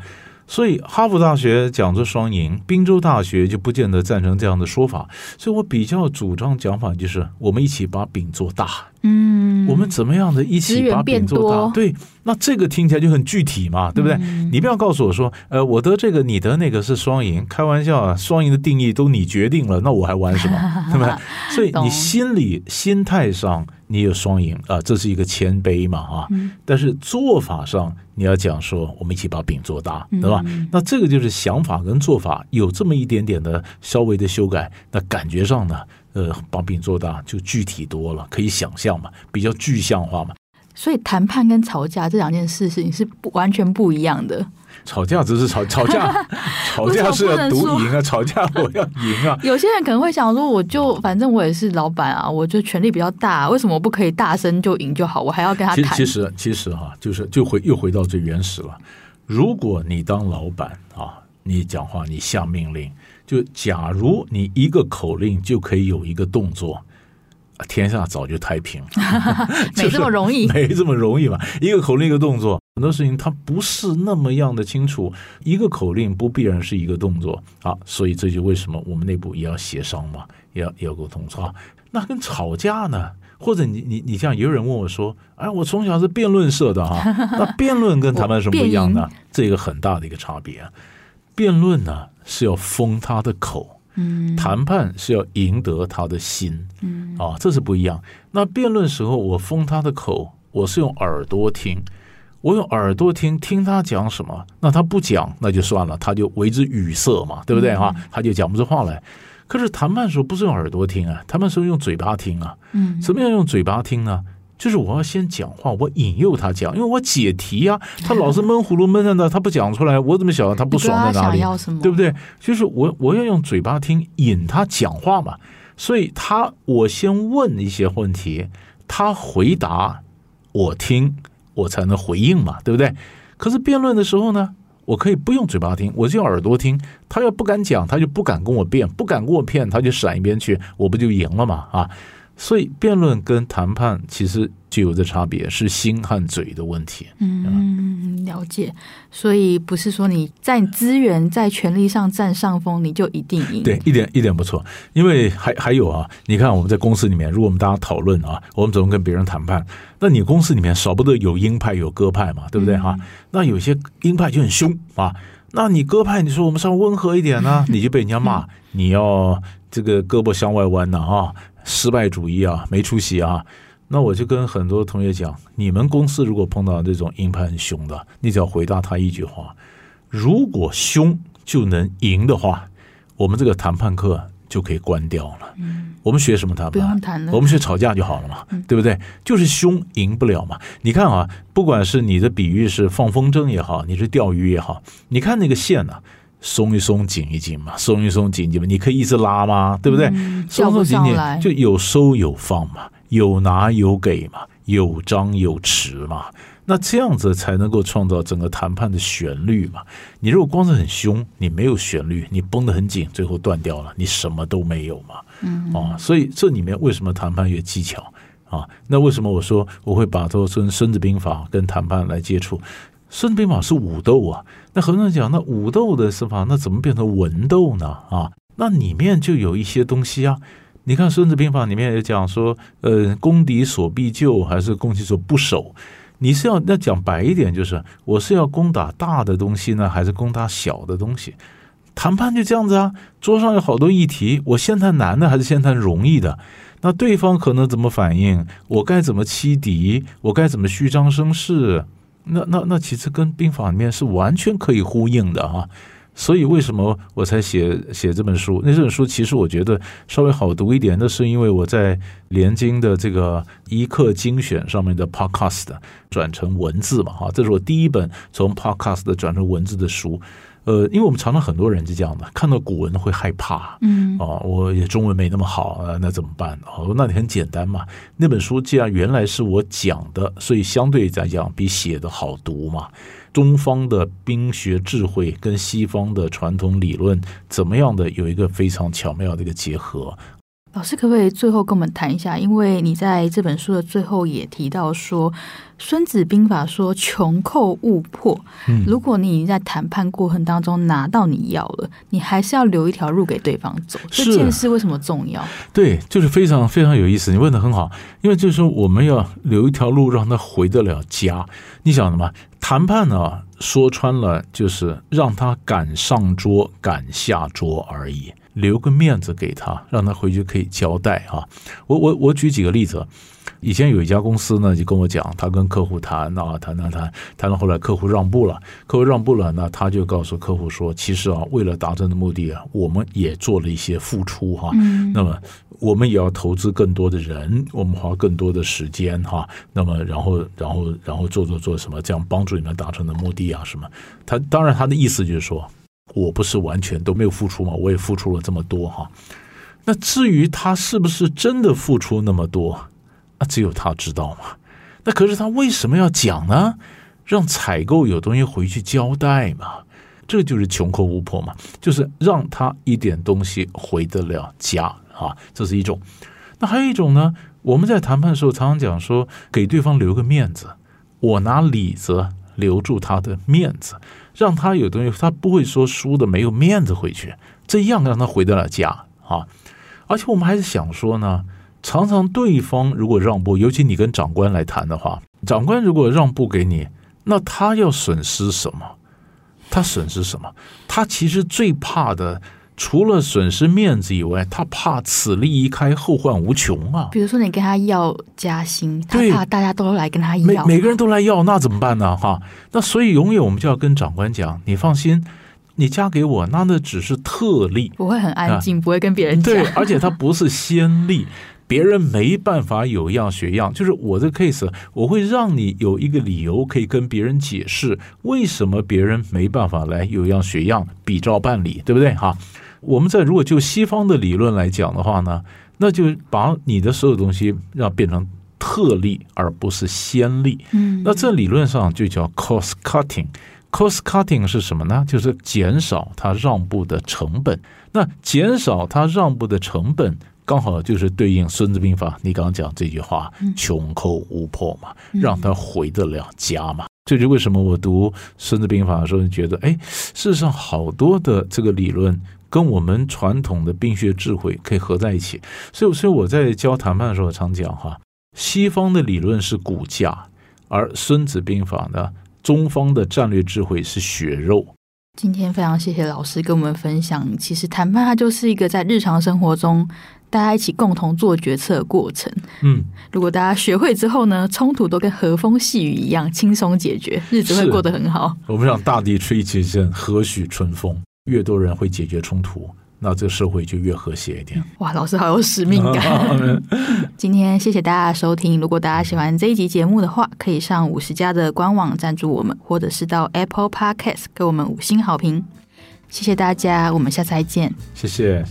所以哈佛大学讲着双赢，宾州大学就不见得赞成这样的说法。所以我比较主张讲法就是我们一起把饼做大。我们怎么样的一起把饼做大？对，那这个听起来就很具体嘛，对不对？你不要告诉我说，我得这个，你得那个是双赢，开玩笑啊！双赢的定义都你决定了，那我还玩什么？对不对？所以你心态上你有双赢啊，这是一个谦卑嘛啊。但是做法上你要讲说，我们一起把饼做大，对吧？那这个就是想法跟做法有这么一点点的稍微的修改，那感觉上呢？把饼做大就具体多了，可以想象嘛，比较具象化嘛。所以谈判跟吵架这两件事情是完全不一样的。吵架只是吵架，吵架是要独赢啊！吵架我要赢啊！有些人可能会想说，我就反正我也是老板啊，我就权力比较大，为什么我不可以大声就赢就好？我还要跟他谈？其实哈，就是又回到最原始了。如果你当老板啊，你讲话，你下命令。就假如你一个口令就可以有一个动作，天下早就太平了没这么容易没这么容易嘛。一个口令一个动作，很多事情它不是那么样的清楚，一个口令不必然是一个动作啊，所以这就为什么我们内部也要协商嘛，也要沟通啊。那跟吵架呢？或者你像有人问我说，哎，我从小是辩论社的哈，那辩论跟谈判什么不一样呢？这个很大的一个差别。辩论呢是要封他的口，谈判是要赢得他的心，这是不一样。那辩论时候我封他的口，我是用耳朵听，我用耳朵听听他讲什么，那他不讲那就算了，他就为之语塞嘛，对不对哈？他就讲不出话来。可是谈判时候不是用耳朵听啊，谈判时候用嘴巴听啊。什么样用嘴巴听呢？就是我要先讲话，我引诱他讲，因为我解题啊，他老是闷葫芦闷在那，他不讲出来，我怎么晓得他不爽在哪里？对不对？就是我要用嘴巴听，引他讲话嘛。所以我先问一些问题，他回答我听，我才能回应嘛，对不对？可是辩论的时候呢，我可以不用嘴巴听，我就用耳朵听。他要不敢讲，他就不敢跟我辩，不敢跟我骗，他就闪一边去，我不就赢了嘛？啊，所以辩论跟谈判其实就有这差别，是心和嘴的问题。嗯，了解。所以不是说你在资源、在权力上占上风，你就一定赢。对，一点不错。因为还有啊，你看我们在公司里面，如果我们大家讨论啊，我们怎么跟别人谈判？那你公司里面少不得有鹰派有鸽派嘛，对不对哈、啊？那有些鹰派就很凶啊，那你鸽派你说我们稍微温和一点呢、啊，你就被人家骂，你要这个胳膊向外弯呢啊。失败主义啊，没出息啊！那我就跟很多同学讲，你们公司如果碰到这种鹰派很凶的，你只要回答他一句话：如果凶就能赢的话，我们这个谈判课就可以关掉了。我们学什么谈判？不用谈了，我们学吵架就好了嘛，对不对？就是凶赢不了嘛。你看啊，不管是你的比喻是放风筝也好，你是钓鱼也好，你看那个线呢、啊？松一松紧一紧嘛，松一松紧一紧嘛，你可以一直拉吗？对不对？松松紧紧就有收有放嘛，有拿有给嘛，有张有弛嘛，那这样子才能够创造整个谈判的旋律嘛。你如果光是很凶，你没有旋律，你绷得很紧，最后断掉了，你什么都没有嘛。所以这里面为什么谈判有技巧啊？那为什么我说我会把这《孙子兵法》跟谈判来接触？孙子兵法是武斗啊，那很多人讲那武斗的是吧，那怎么变成文斗呢啊？那里面就有一些东西啊，你看孙子兵法里面也讲说攻敌所必救还是攻其所不守，你是要那讲白一点，就是我是要攻打大的东西呢还是攻打小的东西。谈判就这样子啊，桌上有好多议题，我先谈难的还是先谈容易的，那对方可能怎么反应，我该怎么欺敌，我该怎么虚张声势，那其实跟兵法里面是完全可以呼应的啊。所以为什么我才写这本书？那这本书其实我觉得稍微好读一点，那是因为我在联经的这个一课精选上面的 Podcast 转成文字嘛哈，这是我第一本从 Podcast 转成文字的书。因为我们常常很多人就这样的，看到古文会害怕，我也中文没那么好，那怎么办？那你很简单嘛，那本书既然原来是我讲的，所以相对来讲比写的好读嘛。中方的兵学智慧跟西方的传统理论怎么样的有一个非常巧妙的一个结合。老师可不可以最后跟我们谈一下，因为你在这本书的最后也提到说孙子兵法说穷寇勿迫，如果你在谈判过程当中拿到你要了，你还是要留一条路给对方走，这件事为什么重要？对，就是非常非常有意思，你问得很好。因为就是说我们要留一条路让他回得了家，你想什么谈判呢？说穿了就是让他敢上桌敢下桌而已，留个面子给他，让他回去可以交代啊。我举几个例子，以前有一家公司呢，就跟我讲，他跟客户谈到后来客户让步了，那他就告诉客户说，其实啊，为了达成的目的啊，我们也做了一些付出哈、啊。那么我们也要投资更多的人，我们花更多的时间哈、啊。那么然后做什么，这样帮助你们达成的目的啊什么？他当然他的意思就是说，我不是完全都没有付出嘛，我也付出了这么多哈。那至于他是不是真的付出那么多，那只有他知道嘛。那可是他为什么要讲呢？让采购有东西回去交代嘛，这就是穷寇勿迫嘛，就是让他一点东西回得了家啊，这是一种。那还有一种呢，我们在谈判的时候常常讲说，给对方留个面子，我拿里子留住他的面子，让他有东西，他不会说输的没有面子回去，这样让他回得了家啊。而且我们还是想说呢，常常对方如果让步，尤其你跟长官来谈的话，长官如果让步给你，那他要损失什么？他其实最怕的除了损失面子以外，他怕此利一开后患无穷啊。比如说你跟他要加薪，他怕大家都来跟他要， 每个人都来要，那怎么办呢？哈，那所以永远我们就要跟长官讲，你放心，你加给我，那只是特例，我会很安静，不会跟别人讲。对，而且他不是先例，别人没办法有样学样，就是我的 case， 我会让你有一个理由可以跟别人解释为什么别人没办法来有样学样，比照办理，对不对？哈，我们在如果就西方的理论来讲的话呢，那就把你的所有东西要变成特例而不是先例。那这理论上就叫 cost cutting。Cost cutting 是什么呢？就是减少它让步的成本。那减少它让步的成本刚好就是对应孙子兵法你刚刚讲这句话，穷寇无破嘛，让他回得了家嘛。这就为什么我读孙子兵法的时候觉得，哎，事实上好多的这个理论跟我们传统的兵学智慧可以合在一起。所以我在教谈判的时候常讲哈，西方的理论是骨架，而孙子兵法呢，中方的战略智慧是血肉。今天非常谢谢老师跟我们分享，其实谈判它就是一个在日常生活中大家一起共同做决策的过程。如果大家学会之后呢，冲突都跟和风细雨一样轻松解决，日子会过得很好。我们想大地吹起一阵和煦春风，越多人会解决冲突，那这个社会就越和谐一点。哇，老师好有使命感。今天谢谢大家的收听，如果大家喜欢这一集节目的话，可以上50家的官网赞助我们，或者是到 Apple Podcast 给我们5星好评。谢谢大家，我们下次再见。谢谢。